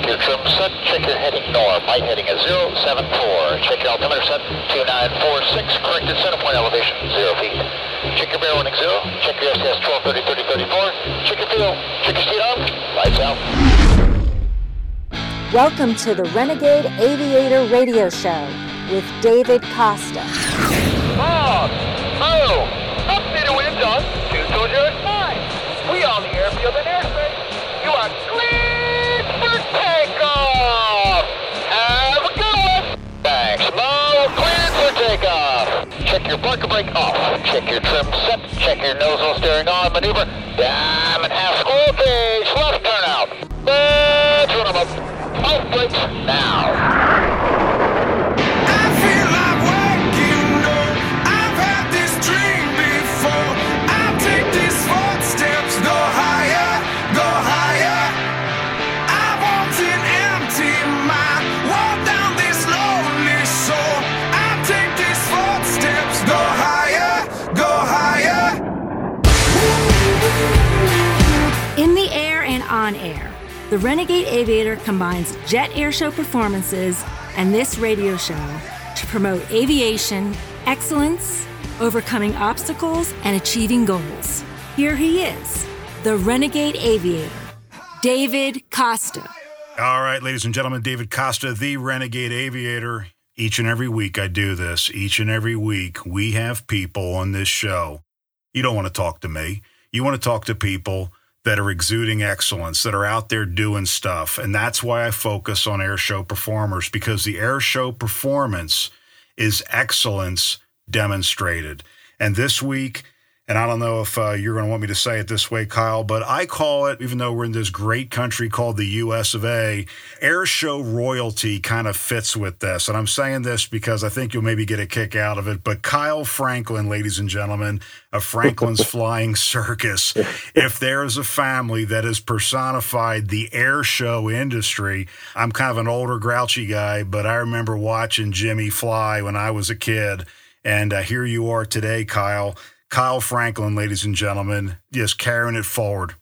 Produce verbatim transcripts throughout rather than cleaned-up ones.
check your trim set, check your heading norm, light heading is zero seven four, check your altimeter set, two nine four six, corrected center point elevation, zero feet, check your bearing zero, check your S T S twelve thirty thirty thirty-four, check your fuel, check your seat up, lights out. Welcome to the Renegade Aviator Radio Show with David Costa. Bob, oh, up there when it's done, two soldier at nine, we on the airfield and airspace, you are clear. Takeoff! Have a good one! Thanks, Mo. Cleared for takeoff. Check your parking brake off. Check your trim set. Check your nozzle steering on maneuver. Diamond half square face. Left turn out. Let's run them up. Off brakes now. I feel like waking up. I've had this dream before. I take these footsteps. Go higher. Go higher. In the air and on air, the Renegade Aviator combines jet airshow performances and this radio show to promote aviation, excellence, overcoming obstacles, and achieving goals. Here he is, the Renegade Aviator, David Costa. All right, ladies and gentlemen, David Costa, the Renegade Aviator. Each and every week I do this. Each and every week we have people on this show. You don't want to talk to me. You want to talk to people that are exuding excellence, that are out there doing stuff. And that's why I focus on airshow performers, because the airshow performance is excellence demonstrated. And this week, and I don't know if uh, you're going to want me to say it this way, Kyle, but I call it, even though we're in this great country called the U S of A, airshow royalty kind of fits with this. And I'm saying this because I think you'll maybe get a kick out of it. But Kyle Franklin, ladies and gentlemen, of Franklin's Flying Circus, if there's a family that has personified the airshow industry, I'm kind of an older, grouchy guy, but I remember watching Jimmy fly when I was a kid. And uh, here you are today, Kyle. Kyle Franklin, ladies and gentlemen, just carrying it forward.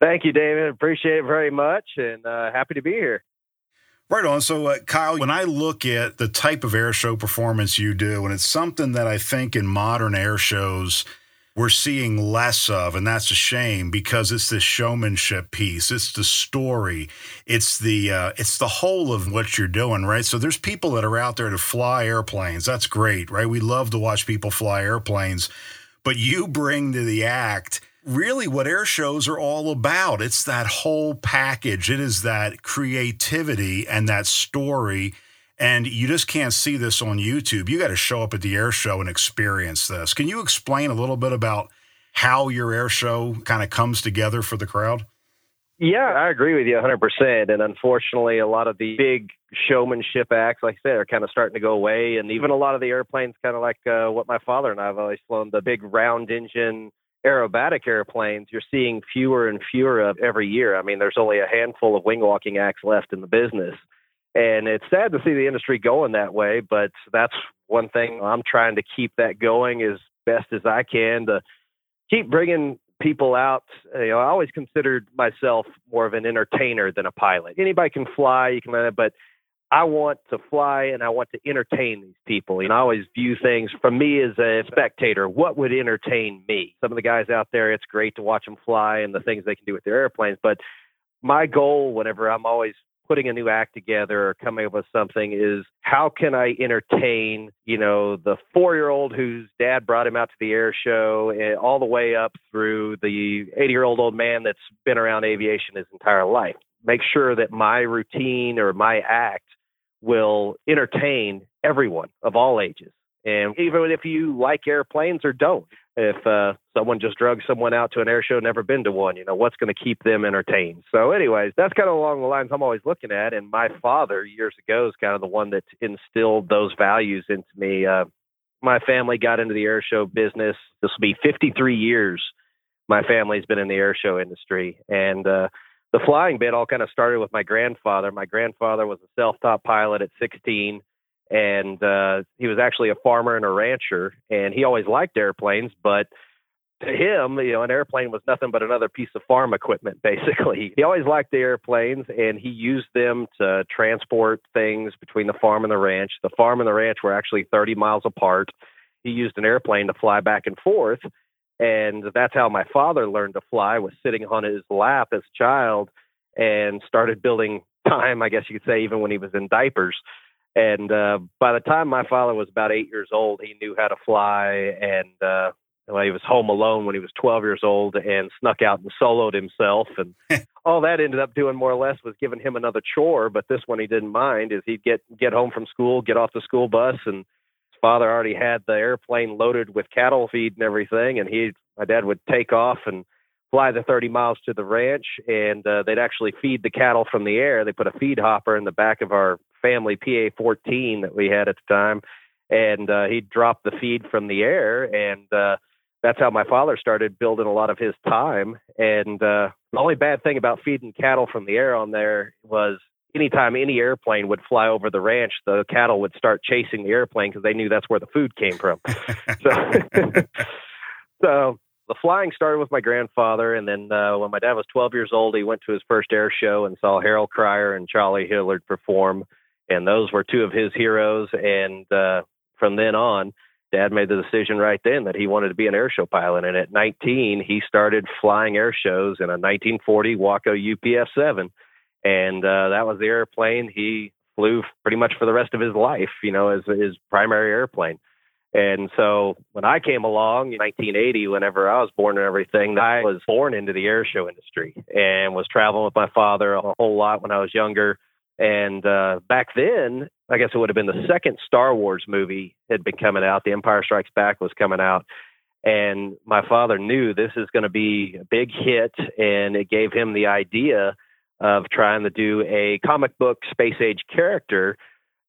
Thank you, David. Appreciate it very much, and uh, happy to be here. Right on. So, uh, Kyle, when I look at the type of airshow performance you do, and it's something that I think in modern air shows we're seeing less of, and that's a shame because it's the showmanship piece. It's the story. It's the uh, it's the whole of what you're doing, right? So there's people that are out there to fly airplanes. That's great, right? We love to watch people fly airplanes. But you bring to the act really what air shows are all about. It's that whole package. It is that creativity and that story. And you just can't see this on YouTube. You got to show up at the air show and experience this. Can you explain a little bit about how your air show kind of comes together for the crowd? Yeah, I agree with you one hundred percent. And unfortunately, a lot of the big showmanship acts, like I said, are kind of starting to go away. And even a lot of the airplanes, kind of like uh, what my father and I have always flown, the big round engine aerobatic airplanes, you're seeing fewer and fewer of every year. I mean, there's only a handful of wing walking acts left in the business. And it's sad to see the industry going that way, but that's one thing I'm trying to keep that going as best as I can to keep bringing people out. You know, I always considered myself more of an entertainer than a pilot. Anybody can fly, you can, but I want to fly and I want to entertain these people. And I always view things from me as a spectator. What would entertain me? Some of the guys out there, it's great to watch them fly and the things they can do with their airplanes. But my goal, whenever I'm always putting a new act together or coming up with something, is how can I entertain, you know, the four-year-old whose dad brought him out to the air show, and all the way up through the eighty-year-old old man that's been around aviation his entire life. Make sure that my routine or my act will entertain everyone of all ages. And even if you like airplanes or don't, if uh, someone just drugs someone out to an air show, never been to one, you know, what's going to keep them entertained? So anyways, that's kind of along the lines I'm always looking at. And my father years ago is kind of the one that instilled those values into me. Uh, my family got into the air show business. This will be fifty-three years. My family's been in the air show industry. And uh, the flying bit all kind of started with my grandfather. My grandfather was a self-taught pilot at sixteen. And uh, he was actually a farmer and a rancher, and he always liked airplanes, but to him, you know, an airplane was nothing but another piece of farm equipment, basically. He always liked the airplanes, and he used them to transport things between the farm and the ranch. The farm and the ranch were actually thirty miles apart. He used an airplane to fly back and forth, and that's how my father learned to fly, was sitting on his lap as a child and started building time, I guess you could say, even when he was in diapers. And uh, by the time my father was about eight years old, he knew how to fly, and uh, well, he was home alone when he was twelve years old and snuck out and soloed himself. And all that ended up doing more or less was giving him another chore. But this one he didn't mind, is he'd get, get home from school, get off the school bus, and his father already had the airplane loaded with cattle feed and everything. And he, my dad would take off and fly the thirty miles to the ranch, and uh, they'd actually feed the cattle from the air. They put a feed hopper in the back of our family P A fourteen that we had at the time. And uh, he'd drop the feed from the air, and uh, that's how my father started building a lot of his time. And uh, the only bad thing about feeding cattle from the air on there was anytime any airplane would fly over the ranch, the cattle would start chasing the airplane because they knew that's where the food came from. so, so the flying started with my grandfather. And then uh, when my dad was twelve years old, he went to his first air show and saw Harold Cryer and Charlie Hillard perform. And those were two of his heroes. And uh, from then on, Dad made the decision right then that he wanted to be an airshow pilot. And at nineteen, he started flying air shows in a nineteen forty Waco U P F seven. And uh, that was the airplane he flew pretty much for the rest of his life, you know, as his primary airplane. And so when I came along in nineteen eighty, whenever I was born and everything, I was born into the airshow industry and was traveling with my father a whole lot when I was younger. And uh, back then, I guess it would have been the second Star Wars movie had been coming out. The Empire Strikes Back was coming out. And my father knew this is going to be a big hit. And it gave him the idea of trying to do a comic book space age character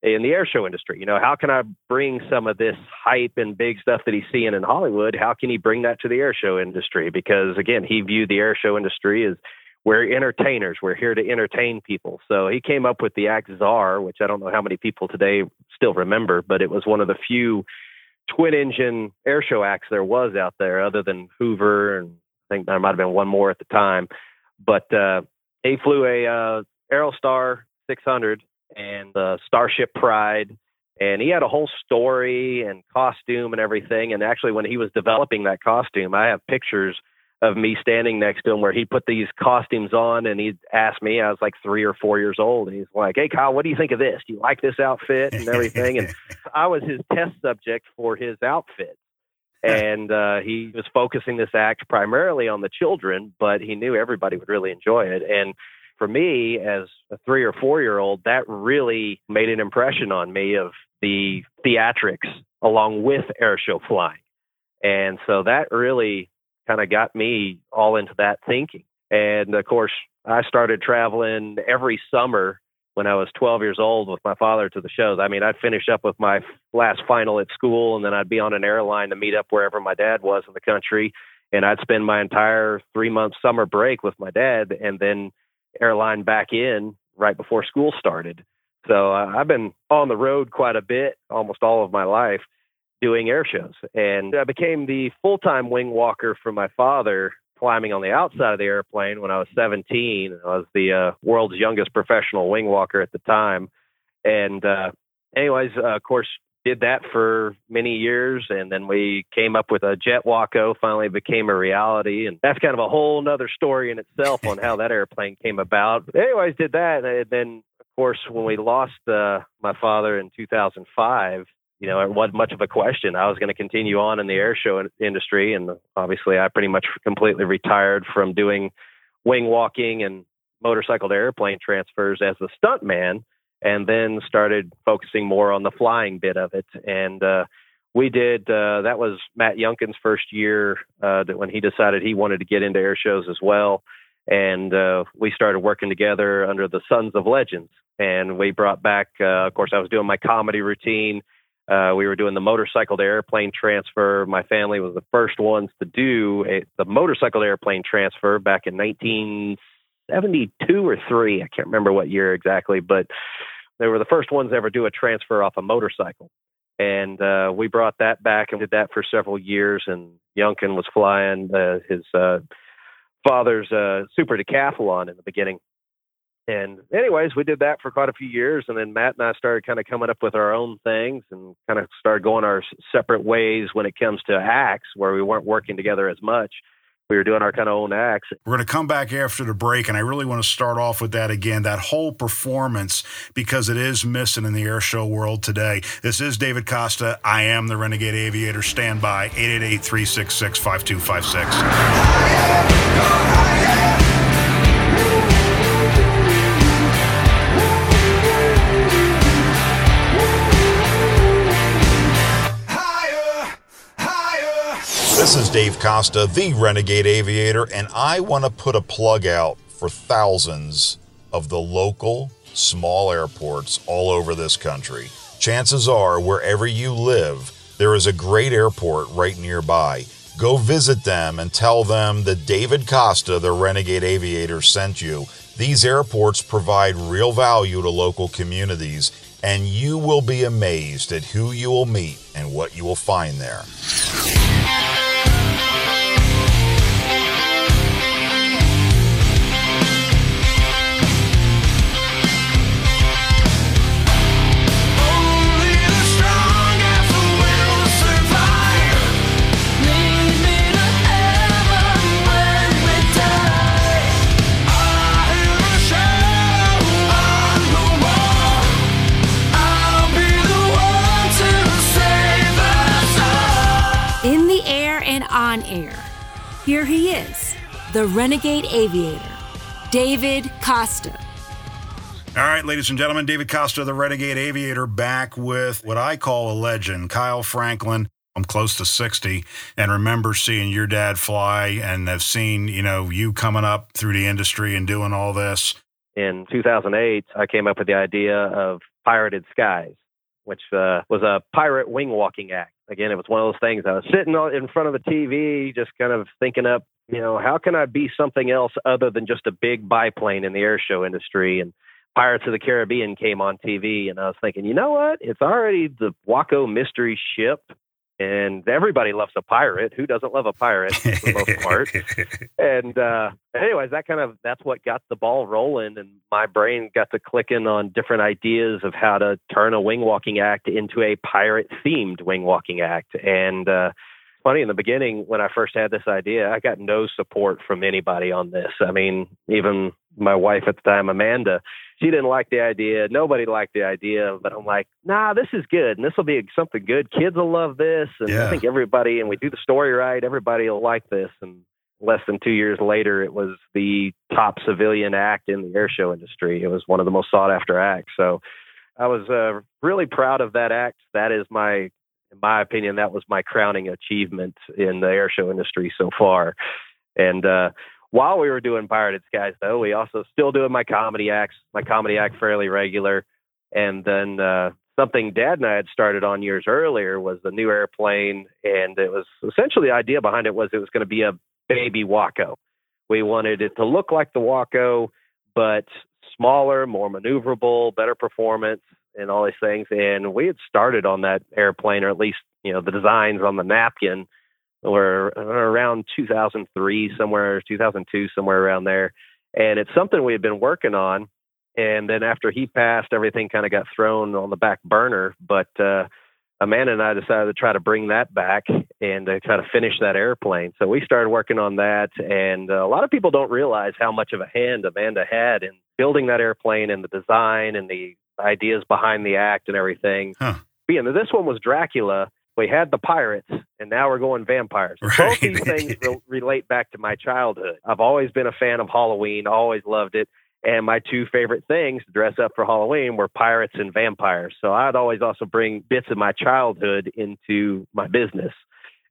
in the airshow industry. You know, how can I bring some of this hype and big stuff that he's seeing in Hollywood? How can he bring that to the airshow industry? Because, again, he viewed the airshow industry as, we're entertainers. We're here to entertain people. So he came up with the Act Czar, which I don't know how many people today still remember, but it was one of the few twin-engine airshow acts there was out there, other than Hoover, and I think there might have been one more at the time. But uh, he flew a uh, Aerostar six hundred and uh, Starship Pride, and he had a whole story and costume and everything. And actually, when he was developing that costume, I have pictures of me standing next to him where he put these costumes on, and he asked me, I was like three or four years old. And he's like, "Hey Kyle, what do you think of this? Do you like this outfit?" and everything. And I was his test subject for his outfit. And uh, he was focusing this act primarily on the children, but he knew everybody would really enjoy it. And for me as a three or four year old, that really made an impression on me of the theatrics along with airshow flying. And so that really kind of got me all into that thinking. And of course, I started traveling every summer when I was twelve years old with my father to the shows. I mean, I'd finish up with my last final at school, and then I'd be on an airline to meet up wherever my dad was in the country. And I'd spend my entire three month summer break with my dad, and then airline back in right before school started. So uh, I've been on the road quite a bit, almost all of my life, doing air shows. And I became the full-time wing walker for my father, climbing on the outside of the airplane when I was seventeen. I was the uh, world's youngest professional wing walker at the time. And uh, anyways, uh, of course, did that for many years. And then we came up with a jet Waco, finally became a reality. And that's kind of a whole nother story in itself on how that airplane came about. But anyways, did that. And then, of course, when we lost uh, my father in two thousand five, you know, it wasn't much of a question. I was going to continue on in the airshow industry. And obviously, I pretty much completely retired from doing wing walking and motorcycle to airplane transfers as a stuntman, and then started focusing more on the flying bit of it. And uh, we did, uh, that was Matt Younkin's first year uh, that when he decided he wanted to get into airshows as well. And uh, we started working together under the Sons of Legends. And we brought back, uh, of course, I was doing my comedy routine. Uh, we were doing the motorcycle to airplane transfer. My family was the first ones to do a, the motorcycle to airplane transfer back in nineteen seventy-two or three. I can't remember what year exactly, but they were the first ones to ever do a transfer off a motorcycle. And uh, we brought that back and did that for several years. And Younkin was flying uh, his uh, father's uh, Super Decathlon in the beginning. And anyways, we did that for quite a few years. And then Matt and I started kind of coming up with our own things and kind of started going our separate ways when it comes to acts, where we weren't working together as much. We were doing our kind of own acts. We're going to come back after the break, and I really want to start off with that again, that whole performance, because it is missing in the air show world today. This is David Costa. I am the Renegade Aviator. Stand by, eight eight eight, three six six, five two five six. This is Dave Costa, the Renegade Aviator, and I want to put a plug out for thousands of the local small airports all over this country. Chances are, wherever you live, there is a great airport right nearby. Go visit them and tell them that David Costa, the Renegade Aviator, sent you. These airports provide real value to local communities, and you will be amazed at who you will meet and what you will find there. Air. Here he is, the Renegade Aviator, David Costa. All right, ladies and gentlemen, David Costa, the Renegade Aviator, back with what I call a legend, Kyle Franklin. I'm close to sixty and remember seeing your dad fly, and I've seen, you know, you coming up through the industry and doing all this. In two thousand eight, I came up with the idea of Pirated Skies, which uh, was a pirate wing walking act. Again, it was one of those things. I was sitting in front of the T V, just kind of thinking up, you know, how can I be something else other than just a big biplane in the air show industry? And Pirates of the Caribbean came on T V, and I was thinking, you know what? It's already the Waco Mystery Ship, and everybody loves a pirate. Who doesn't love a pirate for the most part? And uh, anyways, that kind of that's what got the ball rolling, and my brain got to clicking on different ideas of how to turn a wing walking act into a pirate themed wing walking act. And uh, funny, in the beginning when I first had this idea, I got no support from anybody on this. I mean, even my wife at the time, Amanda, she didn't like the idea. Nobody liked the idea, but I'm like, nah, this is good. And this will be something good. Kids will love this. And yeah. I think everybody, and we do the story right, everybody will like this. And less than two years later, it was the top civilian act in the air show industry. It was one of the most sought after acts. So I was uh, really proud of that act. That is my, in my opinion, that was my crowning achievement in the air show industry so far. And, uh, While we were doing Pirated Skies, though, we also still doing my comedy acts, my comedy act fairly regular. And then uh, something Dad and I had started on years earlier was the new airplane. And it was essentially the idea behind it was it was going to be a baby Waco. We wanted it to look like the Waco, but smaller, more maneuverable, better performance and all these things. And we had started on that airplane, or at least, you know, the designs on the napkin or around two thousand three, somewhere, two thousand two, somewhere around there. And it's something we had been working on. And then after he passed, everything kind of got thrown on the back burner. But uh, Amanda and I decided to try to bring that back and uh, try to finish that airplane. So we started working on that. And uh, a lot of people don't realize how much of a hand Amanda had in building that airplane and the design and the ideas behind the act and everything. Huh. Being that this one was Dracula, we had the pirates, and now we're going vampires. Right. Both these things re- relate back to my childhood. I've always been a fan of Halloween, always loved it. And my two favorite things to dress up for Halloween were pirates and vampires. So I'd always also bring bits of my childhood into my business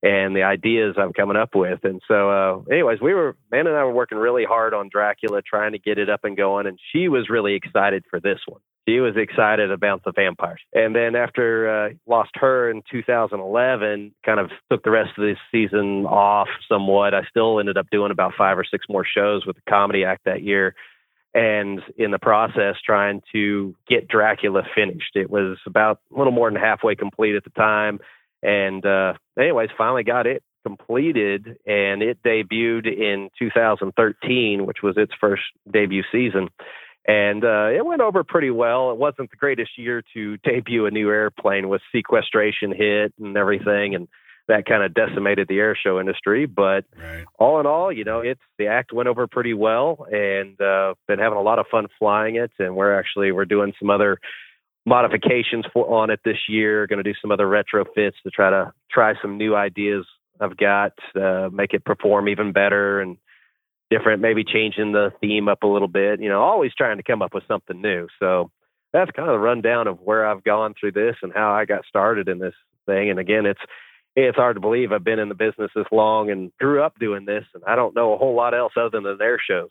and the ideas I'm coming up with. And so uh, anyways, we were, man and I were working really hard on Dracula, trying to get it up and going. And she was really excited for this one. She was excited about the vampires. And then after uh, lost her in two thousand eleven, kind of took the rest of the season off somewhat. I still ended up doing about five or six more shows with the comedy act that year. and in the process trying to get Dracula finished. It was about a little more than halfway complete at the time. And uh, anyways, finally got it completed, and it debuted in two thousand thirteen, which was its first debut season. And uh, it went over pretty well. It wasn't the greatest year to debut a new airplane with sequestration hit and everything, and that kind of decimated the air show industry. But right. all in all, you know, it's the Act went over pretty well, and uh, been having a lot of fun flying it. And we're actually we're doing some other modifications for on it this year. Going to do some other retrofits to try to try some new ideas I've got, uh, make it perform even better and different. Maybe changing the theme up a little bit. You know, always trying to come up with something new. So that's kind of the rundown of where I've gone through this and how I got started in this thing. And again, it's It's hard to believe I've been in the business this long and grew up doing this, and I don't know a whole lot else other than air shows.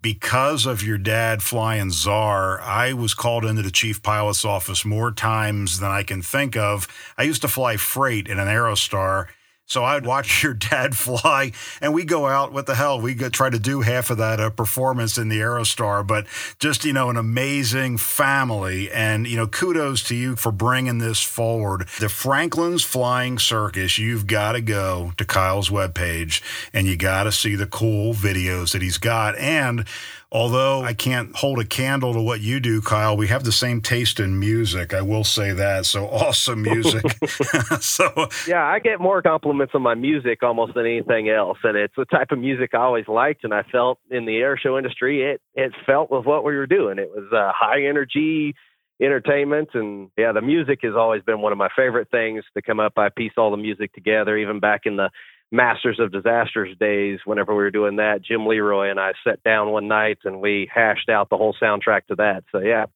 Because of your dad flying Czar, I was called into the chief pilot's office more times than I can think of. I used to fly freight in an Aerostar, so I'd watch your dad fly, and we go out, what the hell, we go try to do half of that uh, performance in the Aerostar, but just, you know, an amazing family. And, you know, kudos to you for bringing this forward. The Franklin's Flying Circus, you've got to go to Kyle's webpage, and you got to see the cool videos that he's got. And although I can't hold a candle to what you do, Kyle, we have the same taste in music. I will say that. So awesome music. so Yeah, I get more compliments on my music almost than anything else. And it's the type of music I always liked. And I felt in the air show industry, it, it felt with what we were doing. It was uh, high energy entertainment. And yeah, the music has always been one of my favorite things to come up. I piece all the music together, even back in the Masters of Disasters days, whenever we were doing that, Jim Leroy and I sat down one night and we hashed out the whole soundtrack to that. So yeah,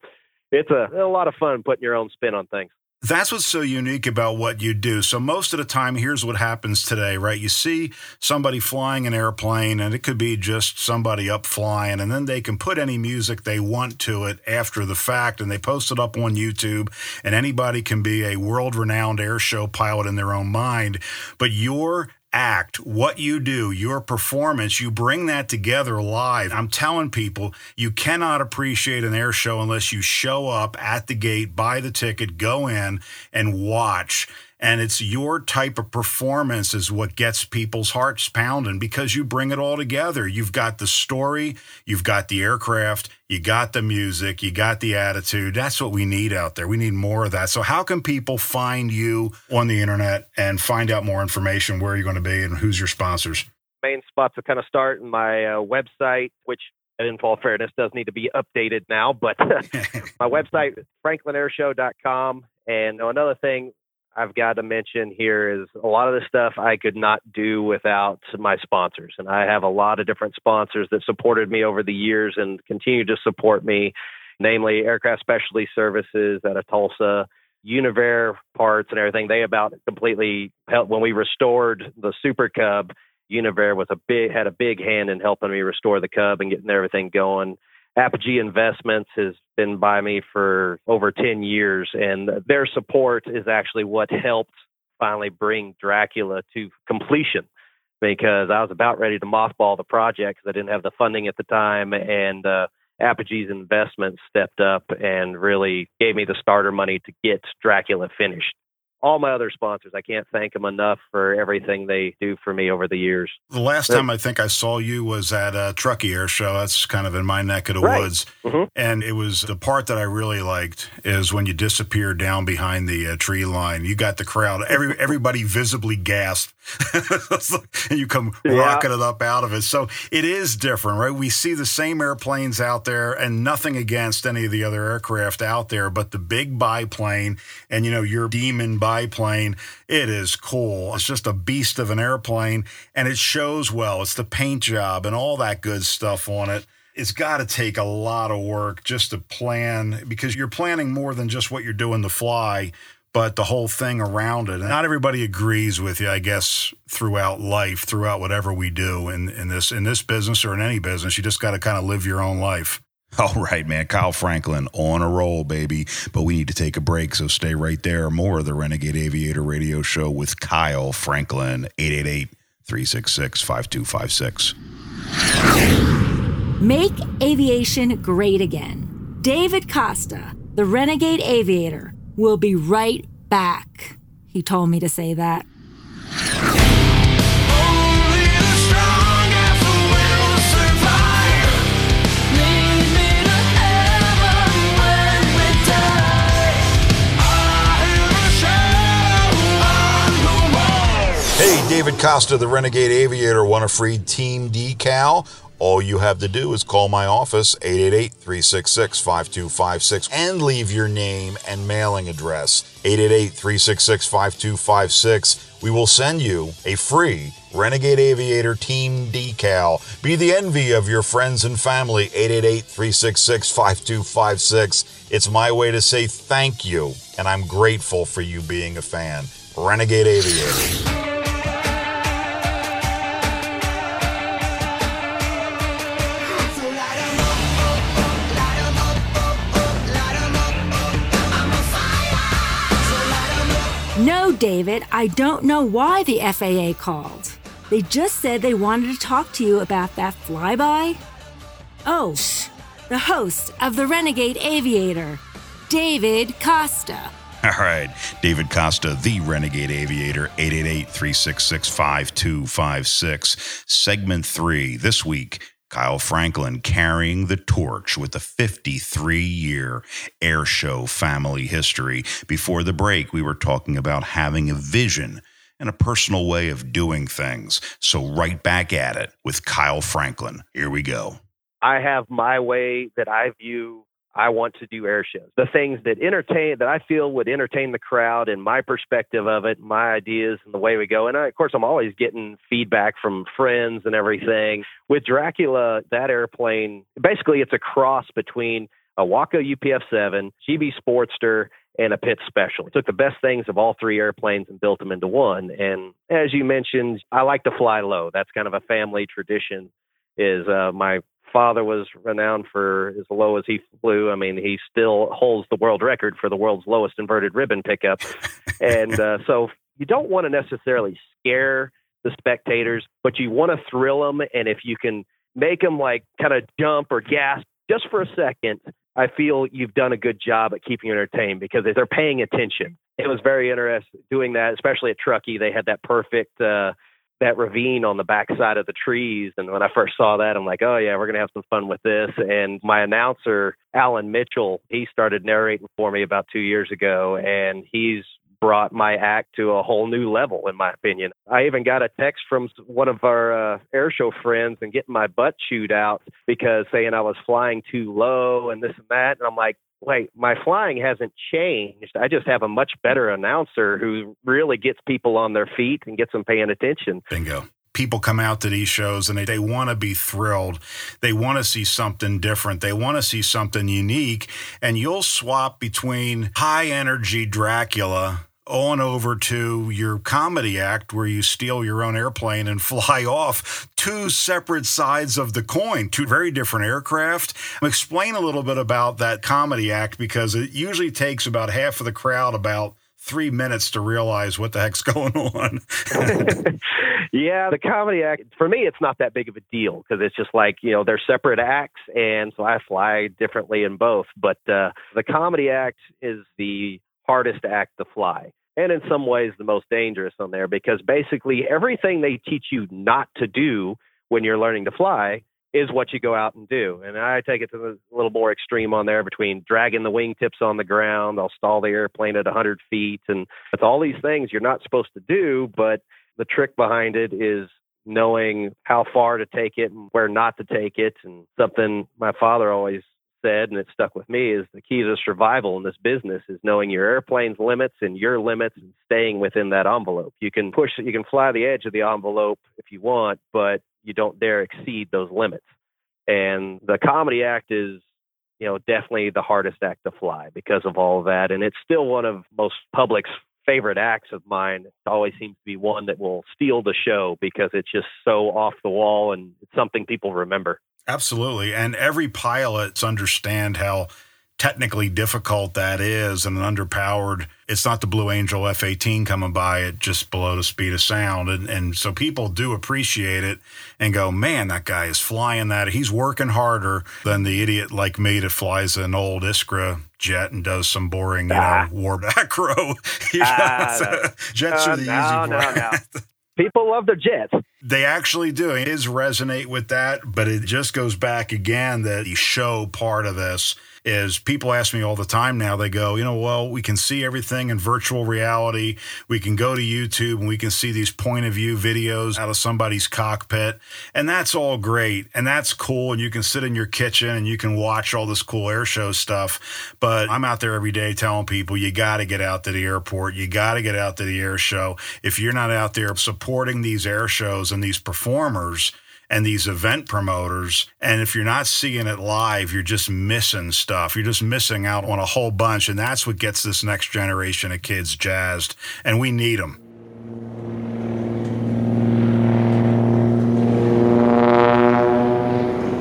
it's a, a lot of fun putting your own spin on things. That's what's so unique about what you do. So most of the time, here's what happens today, right? You see somebody flying an airplane, and it could be just somebody up flying, and then they can put any music they want to it after the fact, and they post it up on YouTube, and anybody can be a world-renowned air show pilot in their own mind. But your act, what you do, your performance, you bring that together live. I'm telling people, you cannot appreciate an air show unless you show up at the gate, buy the ticket, go in and watch. And it's your type of performance is what gets people's hearts pounding, because you bring it all together. You've got the story, you've got the aircraft, you got the music, you got the attitude. That's what we need out there. We need more of that. So how can people find you on the internet and find out more information, where you're going to be and who's your sponsors? Main spots to kind of start in my uh, website, which in all fairness does need to be updated now, but my website, franklin air show dot com. And another thing I've got to mention here is a lot of the stuff I could not do without my sponsors. And I have a lot of different sponsors that supported me over the years and continue to support me, namely Aircraft Specialty Services out of Tulsa, Univer parts and everything. They about completely helped when we restored the Super Cub. Univer was a big, had a big hand in helping me restore the Cub and getting everything going. Apogee Investments has been by me for over ten years, and their support is actually what helped finally bring Dracula to completion, because I was about ready to mothball the project because I didn't have the funding at the time, and uh, Apogee's Investments stepped up and really gave me the starter money to get Dracula finished. All my other sponsors, I can't thank them enough for everything they do for me over the years. The last time I think I saw you was at a Truckee Air Show. That's kind of in my neck of the right. woods. Mm-hmm. And it was the part that I really liked is when you disappeared down behind the uh, tree line. You got the crowd. Every, everybody visibly gasped. And you come yeah. rocketing it up out of it. So it is different, right? We see the same airplanes out there, and nothing against any of the other aircraft out there, but the big biplane and, you know, your demon biplane. Biplane. It is cool. It's just a beast of an airplane, and it shows well. It's the paint job and all that good stuff on it. It's got to take a lot of work just to plan, because you're planning more than just what you're doing to fly, but the whole thing around it. And not everybody agrees with you, I guess, throughout life, throughout whatever we do in, in this in this business or in any business. You just got to kind of live your own life. All right, man. Kyle Franklin on a roll, baby. But we need to take a break, so stay right there. More of the Renegade Aviator Radio Show with Kyle Franklin, eight eight eight, three six six, five two five six. Make aviation great again. David Costa, the Renegade Aviator, will be right back. He told me to say that. Hey, David Costa, the Renegade Aviator, want a free team decal? All you have to do is call my office, eight eight eight, three six six, five two five six, and leave your name and mailing address, eight eight eight, three six six, five two five six. We will send you a free Renegade Aviator team decal. Be the envy of your friends and family, eight eight eight, three six six, five two five six. It's my way to say thank you, and I'm grateful for you being a fan. Renegade Aviator. No, David, I don't know why the F A A called. They just said they wanted to talk to you about that flyby. Oh, the host of the Renegade Aviator, David Costa. All right, David Costa, the Renegade Aviator, eight eight eight, three six six, five two five six. Segment three, this week, Kyle Franklin carrying the torch with a fifty-three year airshow family history. Before the break, we were talking about having a vision and a personal way of doing things. So right back at it with Kyle Franklin. Here we go. I have my way that I view I want to do air shows. The things that entertain, that I feel would entertain the crowd and my perspective of it, my ideas and the way we go. And I, of course, I'm always getting feedback from friends and everything. With Dracula, that airplane, basically it's a cross between a Waco U P F seven, G B Sportster, and a Pitts Special. We took the best things of all three airplanes and built them into one. And as you mentioned, I like to fly low. That's kind of a family tradition. Is uh, my father was renowned for as low as he flew. I mean, he still holds the world record for the world's lowest inverted ribbon pickup. And uh, so you don't want to necessarily scare the spectators, but you want to thrill them. And if you can make them like kind of jump or gasp just for a second, I feel you've done a good job at keeping them entertained because they're paying attention. It was very interesting doing that, especially at Truckee. They had that perfect uh that ravine on the backside of the trees. And when I first saw that, I'm like, oh yeah, we're going to have some fun with this. And my announcer, Alan Mitchell, he started narrating for me about two years ago, and he's brought my act to a whole new level, in my opinion. I even got a text from one of our uh, airshow friends and getting my butt chewed out because saying I was flying too low and this and that. And I'm like, wait, my flying hasn't changed. I just have a much better announcer who really gets people on their feet and gets them paying attention. Bingo. People come out to these shows and they, they want to be thrilled. They want to see something different. They want to see something unique. And you'll swap between high energy Dracula on over to your comedy act where you steal your own airplane and fly off. Two separate sides of the coin, two very different aircraft. Explain a little bit about that comedy act, because it usually takes about half of the crowd about three minutes to realize what the heck's going on. Yeah, the comedy act, for me, it's not that big of a deal because it's just like, you know, they're separate acts. And so I fly differently in both. But uh, the comedy act is the hardest act to fly, and in some ways the most dangerous on there, because basically everything they teach you not to do when you're learning to fly is what you go out and do. And I take it to the little more extreme on there between dragging the wingtips on the ground. I'll stall the airplane at one hundred feet. And it's all these things you're not supposed to do, but the trick behind it is knowing how far to take it and where not to take it. And something my father always said, and it stuck with me, is the key to survival in this business is knowing your airplane's limits and your limits and staying within that envelope. You can push it, you can fly the edge of the envelope if you want, but you don't dare exceed those limits. And the comedy act is, you know, definitely the hardest act to fly because of all of that. And it's still one of most public's favorite acts of mine. It always seems to be one that will steal the show because it's just so off the wall and it's something people remember. Absolutely. And every pilots understand how technically difficult that is, and an underpowered, it's not the Blue Angel F eighteen coming by at just below the speed of sound. And, and so people do appreciate it and go, man, that guy is flying that. He's working harder than the idiot like me that flies an old Iskra jet and does some boring, ah. you know, warback row. You ah, know, so jets uh, are the no, easy part. No, no. People love their jets. They actually do. It is resonate with that, but it just goes back again that the show part of this is people ask me all the time now, they go, you know, well, we can see everything in virtual reality. We can go to YouTube and we can see these point of view videos out of somebody's cockpit. And that's all great. And that's cool. And you can sit in your kitchen and you can watch all this cool air show stuff. But I'm out there every day telling people, you got to get out to the airport. You got to get out to the air show. If you're not out there supporting these air shows and these performers, and these event promoters, and if you're not seeing it live, you're just missing stuff. You're just missing out on a whole bunch, and that's what gets this next generation of kids jazzed, and we need them.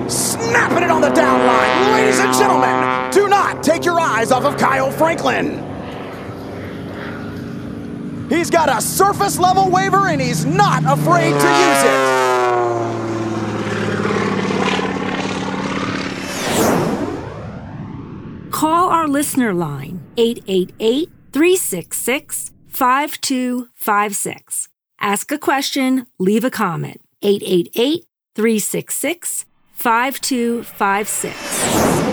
Snapping it on the down line. Ladies and gentlemen, do not take your eyes off of Kyle Franklin. He's got a surface-level waiver, and he's not afraid to use it. Call our listener line, eight eight eight, three six six, five two five six. Ask a question, leave a comment, eight eight eight, three six six, five two five six.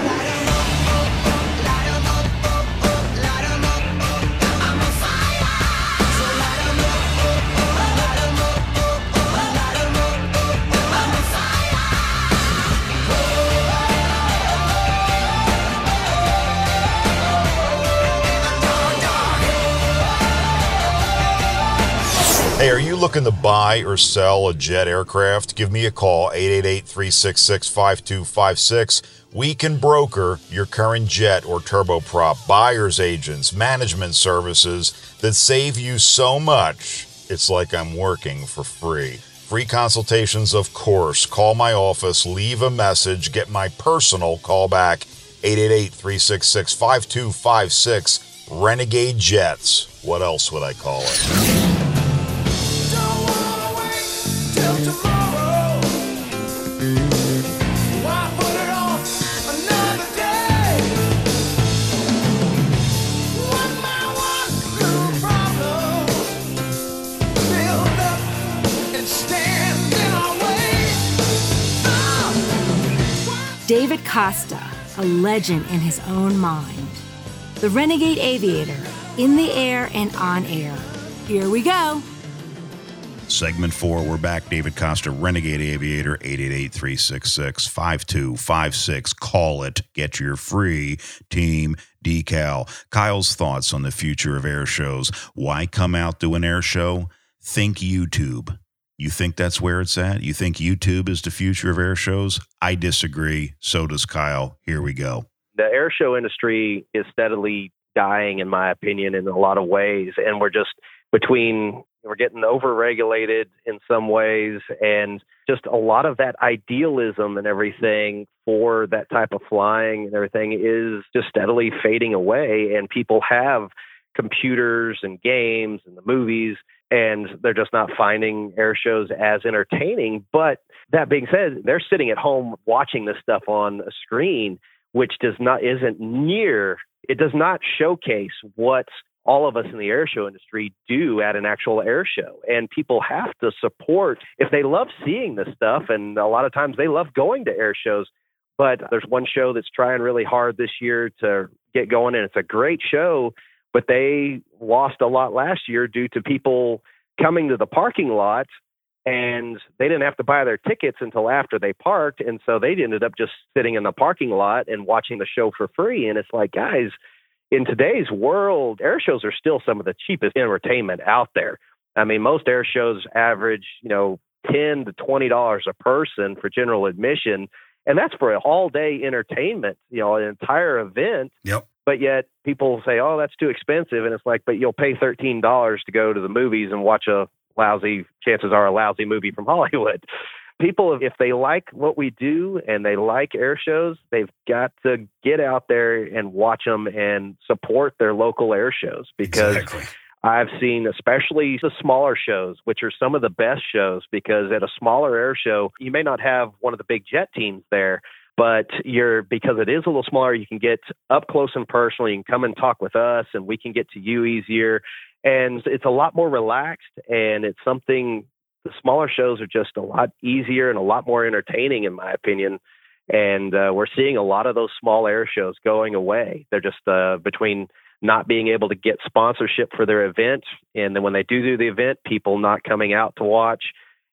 Hey, are you looking to buy or sell a jet aircraft? Give me a call, eight eight eight, three six six, five two five six. We can broker your current jet or turboprop, buyer's agents, management services that save you so much, it's like I'm working for free. Free consultations, of course. Call my office, leave a message, get my personal call back, eight eight eight, three six six, five two five six, Renegade Jets. What else would I call it? Tomorrow, why put it off another day? What my one little problem build up and stand in our way. Oh. David Costa, a legend in his own mind. The Renegade Aviator, in the air and on air. Here we go. Segment four, we're back. David Costa, Renegade Aviator, eight eight eight, three six six, five two five six. Call it. Get your free team decal. Kyle's thoughts on the future of air shows. Why come out to an air show? Think YouTube. You think that's where it's at? You think YouTube is the future of air shows? I disagree. So does Kyle. Here we go. The air show industry is steadily dying, in my opinion, in a lot of ways. And we're just between... We're getting over-regulated in some ways, and just a lot of that idealism and everything for that type of flying and everything is just steadily fading away, and people have computers and games and the movies, and they're just not finding air shows as entertaining. But that being said, they're sitting at home watching this stuff on a screen, which does not isn't near, it does not showcase what's all of us in the air show industry do at an actual air show. And people have to support if they love seeing this stuff. And a lot of times they love going to air shows, but there's one show that's trying really hard this year to get going. And it's a great show, but they lost a lot last year due to people coming to the parking lot and they didn't have to buy their tickets until after they parked. And so they ended up just sitting in the parking lot and watching the show for free. And it's like, guys, in today's world, air shows are still some of the cheapest entertainment out there. I mean, most air shows average, you know, ten to twenty dollars a person for general admission. And that's for an all-day entertainment, you know, an entire event. Yep. But yet people say, oh, that's too expensive. And it's like, but you'll pay thirteen dollars to go to the movies and watch a lousy, chances are a lousy movie from Hollywood. people, if they like what we do and they like air shows, they've got to get out there and watch them and support their local air shows, because exactly. I've seen especially the smaller shows, which are some of the best shows, because at a smaller air show, you may not have one of the big jet teams there, but you're, because it is a little smaller, you can get up close and personal. You can come and talk with us and we can get to you easier. And it's a lot more relaxed, and it's something, the smaller shows are just a lot easier and a lot more entertaining, in my opinion. And uh, we're seeing a lot of those small air shows going away. They're just uh, between not being able to get sponsorship for their event, and then when they do do the event, people not coming out to watch.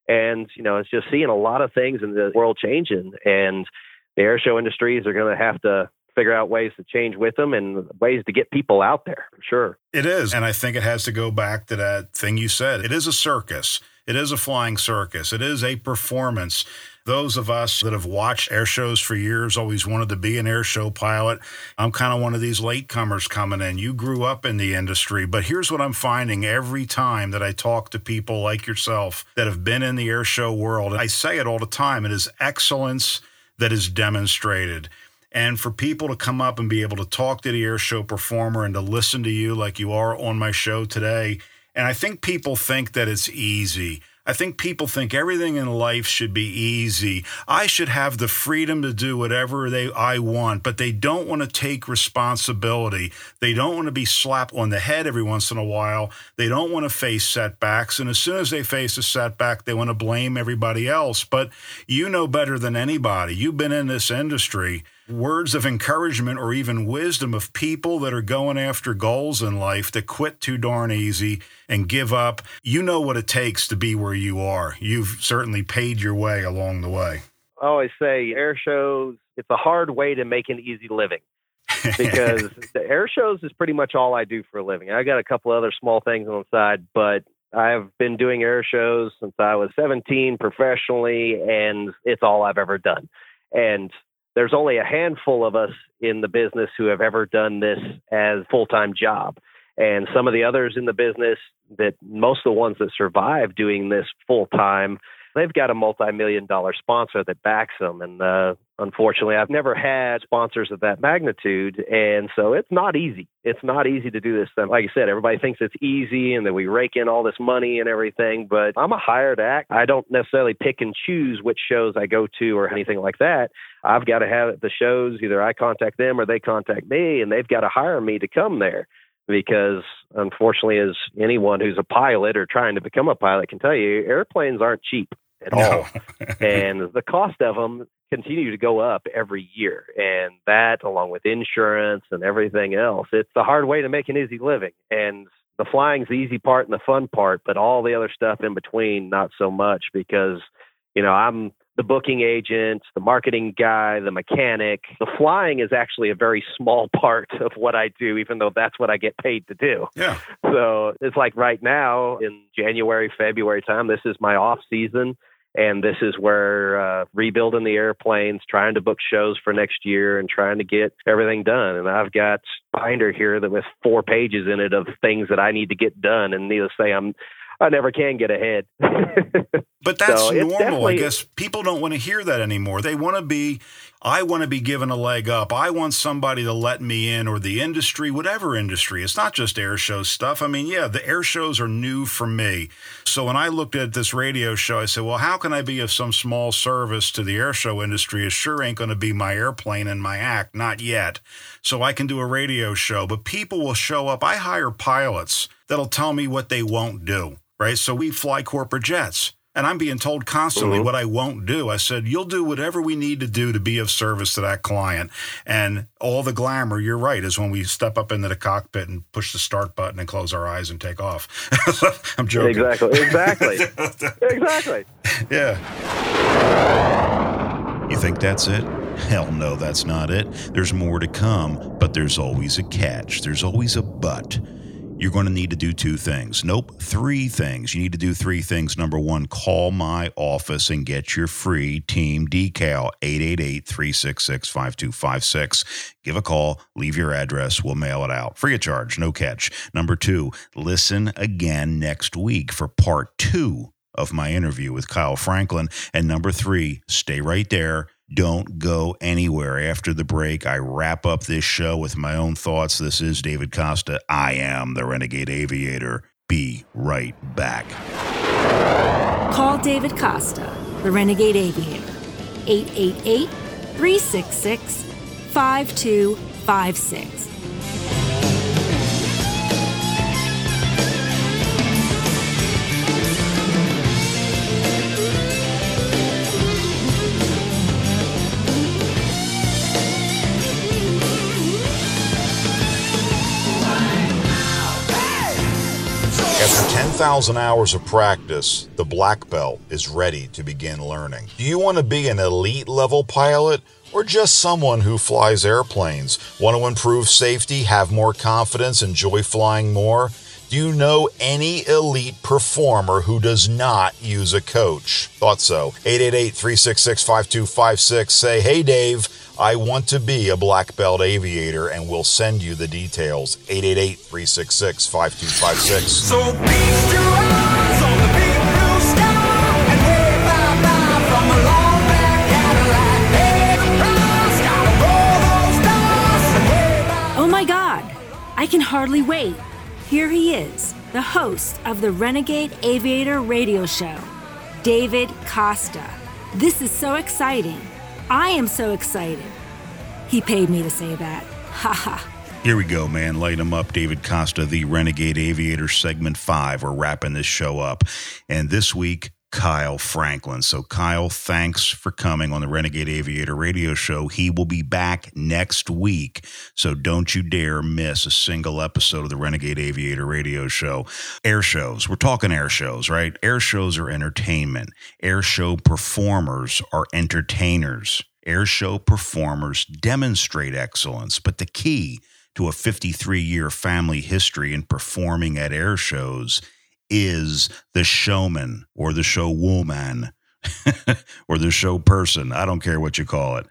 And, you know, it's just seeing a lot of things in the world changing, and the air show industries are going to have to figure out ways to change with them and ways to get people out there, for sure. It is. And I think it has to go back to that thing you said. It is a circus. It is a flying circus. It is a performance. Those of us that have watched air shows for years always wanted to be an air show pilot. I'm kind of one of these latecomers coming in. You grew up in the industry, but here's what I'm finding every time that I talk to people like yourself that have been in the air show world. I say it all the time. It is excellence that is demonstrated. And for people to come up and be able to talk to the air show performer and to listen to you like you are on my show today. And I think people think that it's easy. I think people think everything in life should be easy. I should have the freedom to do whatever they I want, but they don't want to take responsibility. They don't want to be slapped on the head every once in a while. They don't want to face setbacks. And as soon as they face a setback, they want to blame everybody else. But you know better than anybody. You've been in this industry. Words of encouragement or even wisdom of people that are going after goals in life that quit too darn easy and give up. You know what it takes to be where you are. You've certainly paid your way along the way. I always say air shows, it's a hard way to make an easy living, because the air shows is pretty much all I do for a living. I got a couple other small things on the side, but I've been doing air shows since I was seventeen professionally, and it's all I've ever done. And there's only a handful of us in the business who have ever done this as a full-time job. And some of the others in the business, that most of the ones that survive doing this full-time, they've got a multi-million dollar sponsor that backs them. And uh, unfortunately, I've never had sponsors of that magnitude. And so it's not easy. It's not easy to do this. And like I said, everybody thinks it's easy and that we rake in all this money and everything. But I'm a hired act. I don't necessarily pick and choose which shows I go to or anything like that. I've got to have the shows, either I contact them or they contact me, and they've got to hire me to come there. Because unfortunately, as anyone who's a pilot or trying to become a pilot can tell you, airplanes aren't cheap at all. And the cost of them continue to go up every year. And that, along with insurance and everything else, it's a hard way to make an easy living. And the flying's the easy part and the fun part, but all the other stuff in between, not so much, because, you know, I'm the booking agent, the marketing guy, the mechanic. The flying is actually a very small part of what I do, even though that's what I get paid to do. Yeah. So it's like right now in January, February time, this is my off season. And this is where uh, rebuilding the airplanes, trying to book shows for next year and trying to get everything done. And I've got a binder here that with four pages in it of things that I need to get done. And needless to say, I'm I never can get ahead. But that's so normal. I guess people don't want to hear that anymore. They want to be, I want to be given a leg up. I want somebody to let me in, or the industry, whatever industry. It's not just air show stuff. I mean, yeah, the air shows are new for me. So when I looked at this radio show, I said, well, how can I be of some small service to the air show industry? It sure ain't going to be my airplane and my act, not yet. So I can do a radio show, but people will show up. I hire pilots that'll tell me what they won't do. Right? So we fly corporate jets, and I'm being told constantly mm-hmm. what I won't do. I said, you'll do whatever we need to do to be of service to that client. And all the glamour, you're right, is when we step up into the cockpit and push the start button and close our eyes and take off. I'm joking. Exactly. Exactly. Exactly. Yeah. You think that's it? Hell no, that's not it. There's more to come, but there's always a catch. There's always a but. You're going to need to do two things. Nope, three things. You need to do three things. Number one, call my office and get your free team decal, eight eight eight, three six six, five two five six. Give a call, leave your address, we'll mail it out. Free of charge, no catch. Number two, listen again next week for part two of my interview with Kyle Franklin. And number three, stay right there. Don't go anywhere. After the break, I wrap up this show with my own thoughts. This is David Costa. I am the Renegade Aviator. Be right back. Call David Costa, the Renegade Aviator, eight eight eight, three six six, five two five six. ten thousand hours of practice, the black belt is ready to begin learning. Do you want to be an elite level pilot or just someone who flies airplanes? Want to improve safety, have more confidence, enjoy flying more? Do you know any elite performer who does not use a coach? Thought so. eight eight eight, three six six, five two five six. Say, hey Dave, I want to be a black belt aviator, and we'll send you the details. eight eight eight, three six six, five two five six. So feast your eyes on the big blue sky and wave bye-bye from a long back Cadillac. Every prize, gotta roll those dice and wave bye-bye. Oh my God, I can hardly wait. Here he is, the host of the Renegade Aviator radio show, David Costa. This is so exciting. I am so excited. He paid me to say that. Ha ha. Here we go, man. Light him up. David Costa, the Renegade Aviator, segment five. We're wrapping this show up. And this week, Kyle Franklin. So Kyle, thanks for coming on the Renegade Aviator radio show. He will be back next week. So don't you dare miss a single episode of the Renegade Aviator radio show. Air shows. We're talking air shows, right? Air shows are entertainment. Air show performers are entertainers. Air show performers demonstrate excellence. But the key to a fifty-three year family history in performing at air shows is the showman or the showwoman or the show person. I don't care what you call it.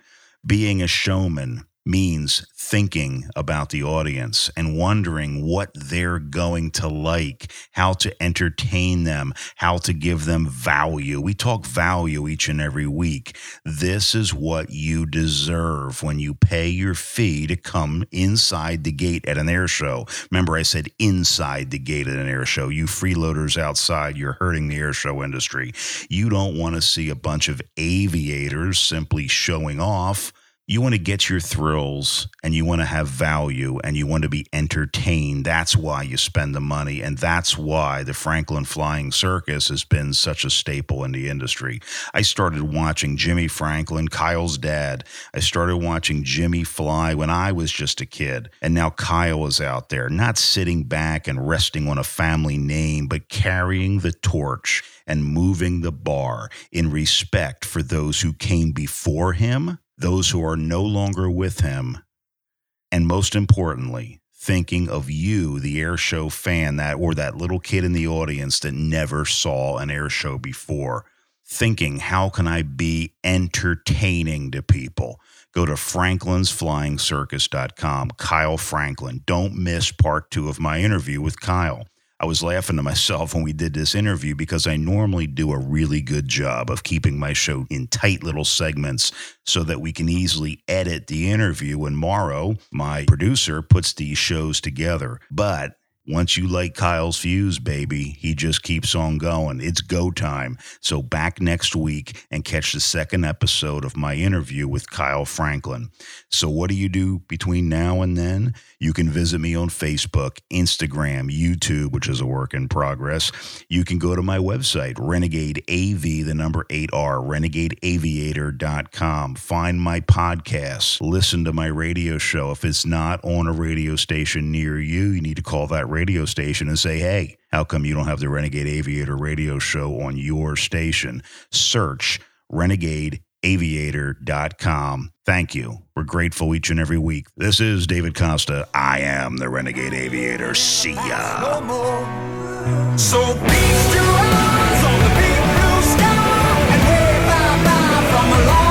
Being a showman means thinking about the audience and wondering what they're going to like, how to entertain them, how to give them value. We talk value each and every week. This is what you deserve when you pay your fee to come inside the gate at an air show. Remember, I said inside the gate at an air show. You freeloaders outside, you're hurting the air show industry. You don't want to see a bunch of aviators simply showing off. You want to get your thrills and you want to have value and you want to be entertained. That's why you spend the money. And that's why the Franklin Flying Circus has been such a staple in the industry. I started watching Jimmy Franklin, Kyle's dad. I started watching Jimmy fly when I was just a kid. And now Kyle is out there, not sitting back and resting on a family name, but carrying the torch and moving the bar in respect for those who came before him, those who are no longer with him, and most importantly, thinking of you, the air show fan, that or that little kid in the audience that never saw an air show before, thinking, how can I be entertaining to people? Go to franklins flying circus dot com. Kyle Franklin. Don't miss part two of my interview with Kyle. I was laughing to myself when we did this interview because I normally do a really good job of keeping my show in tight little segments so that we can easily edit the interview. And Morrow, my producer, puts these shows together. But once you like Kyle's views, baby, he just keeps on going. It's go time. So back next week and catch the second episode of my interview with Kyle Franklin. So what do you do between now and then? You can visit me on Facebook, Instagram, YouTube, which is a work in progress. You can go to my website, RenegadeAV, the number eight R, renegade aviator dot com. Find my podcast. Listen to my radio show. If it's not on a radio station near you, you need to call that radio station and say, hey, how come you don't have the Renegade Aviator radio show on your station? Search Renegade aviator dot com. Thank you. We're grateful each and every week. This is David Costa. I am the Renegade Aviator. See ya. So feast your eyes on the big blue sky and wave bye-bye from a long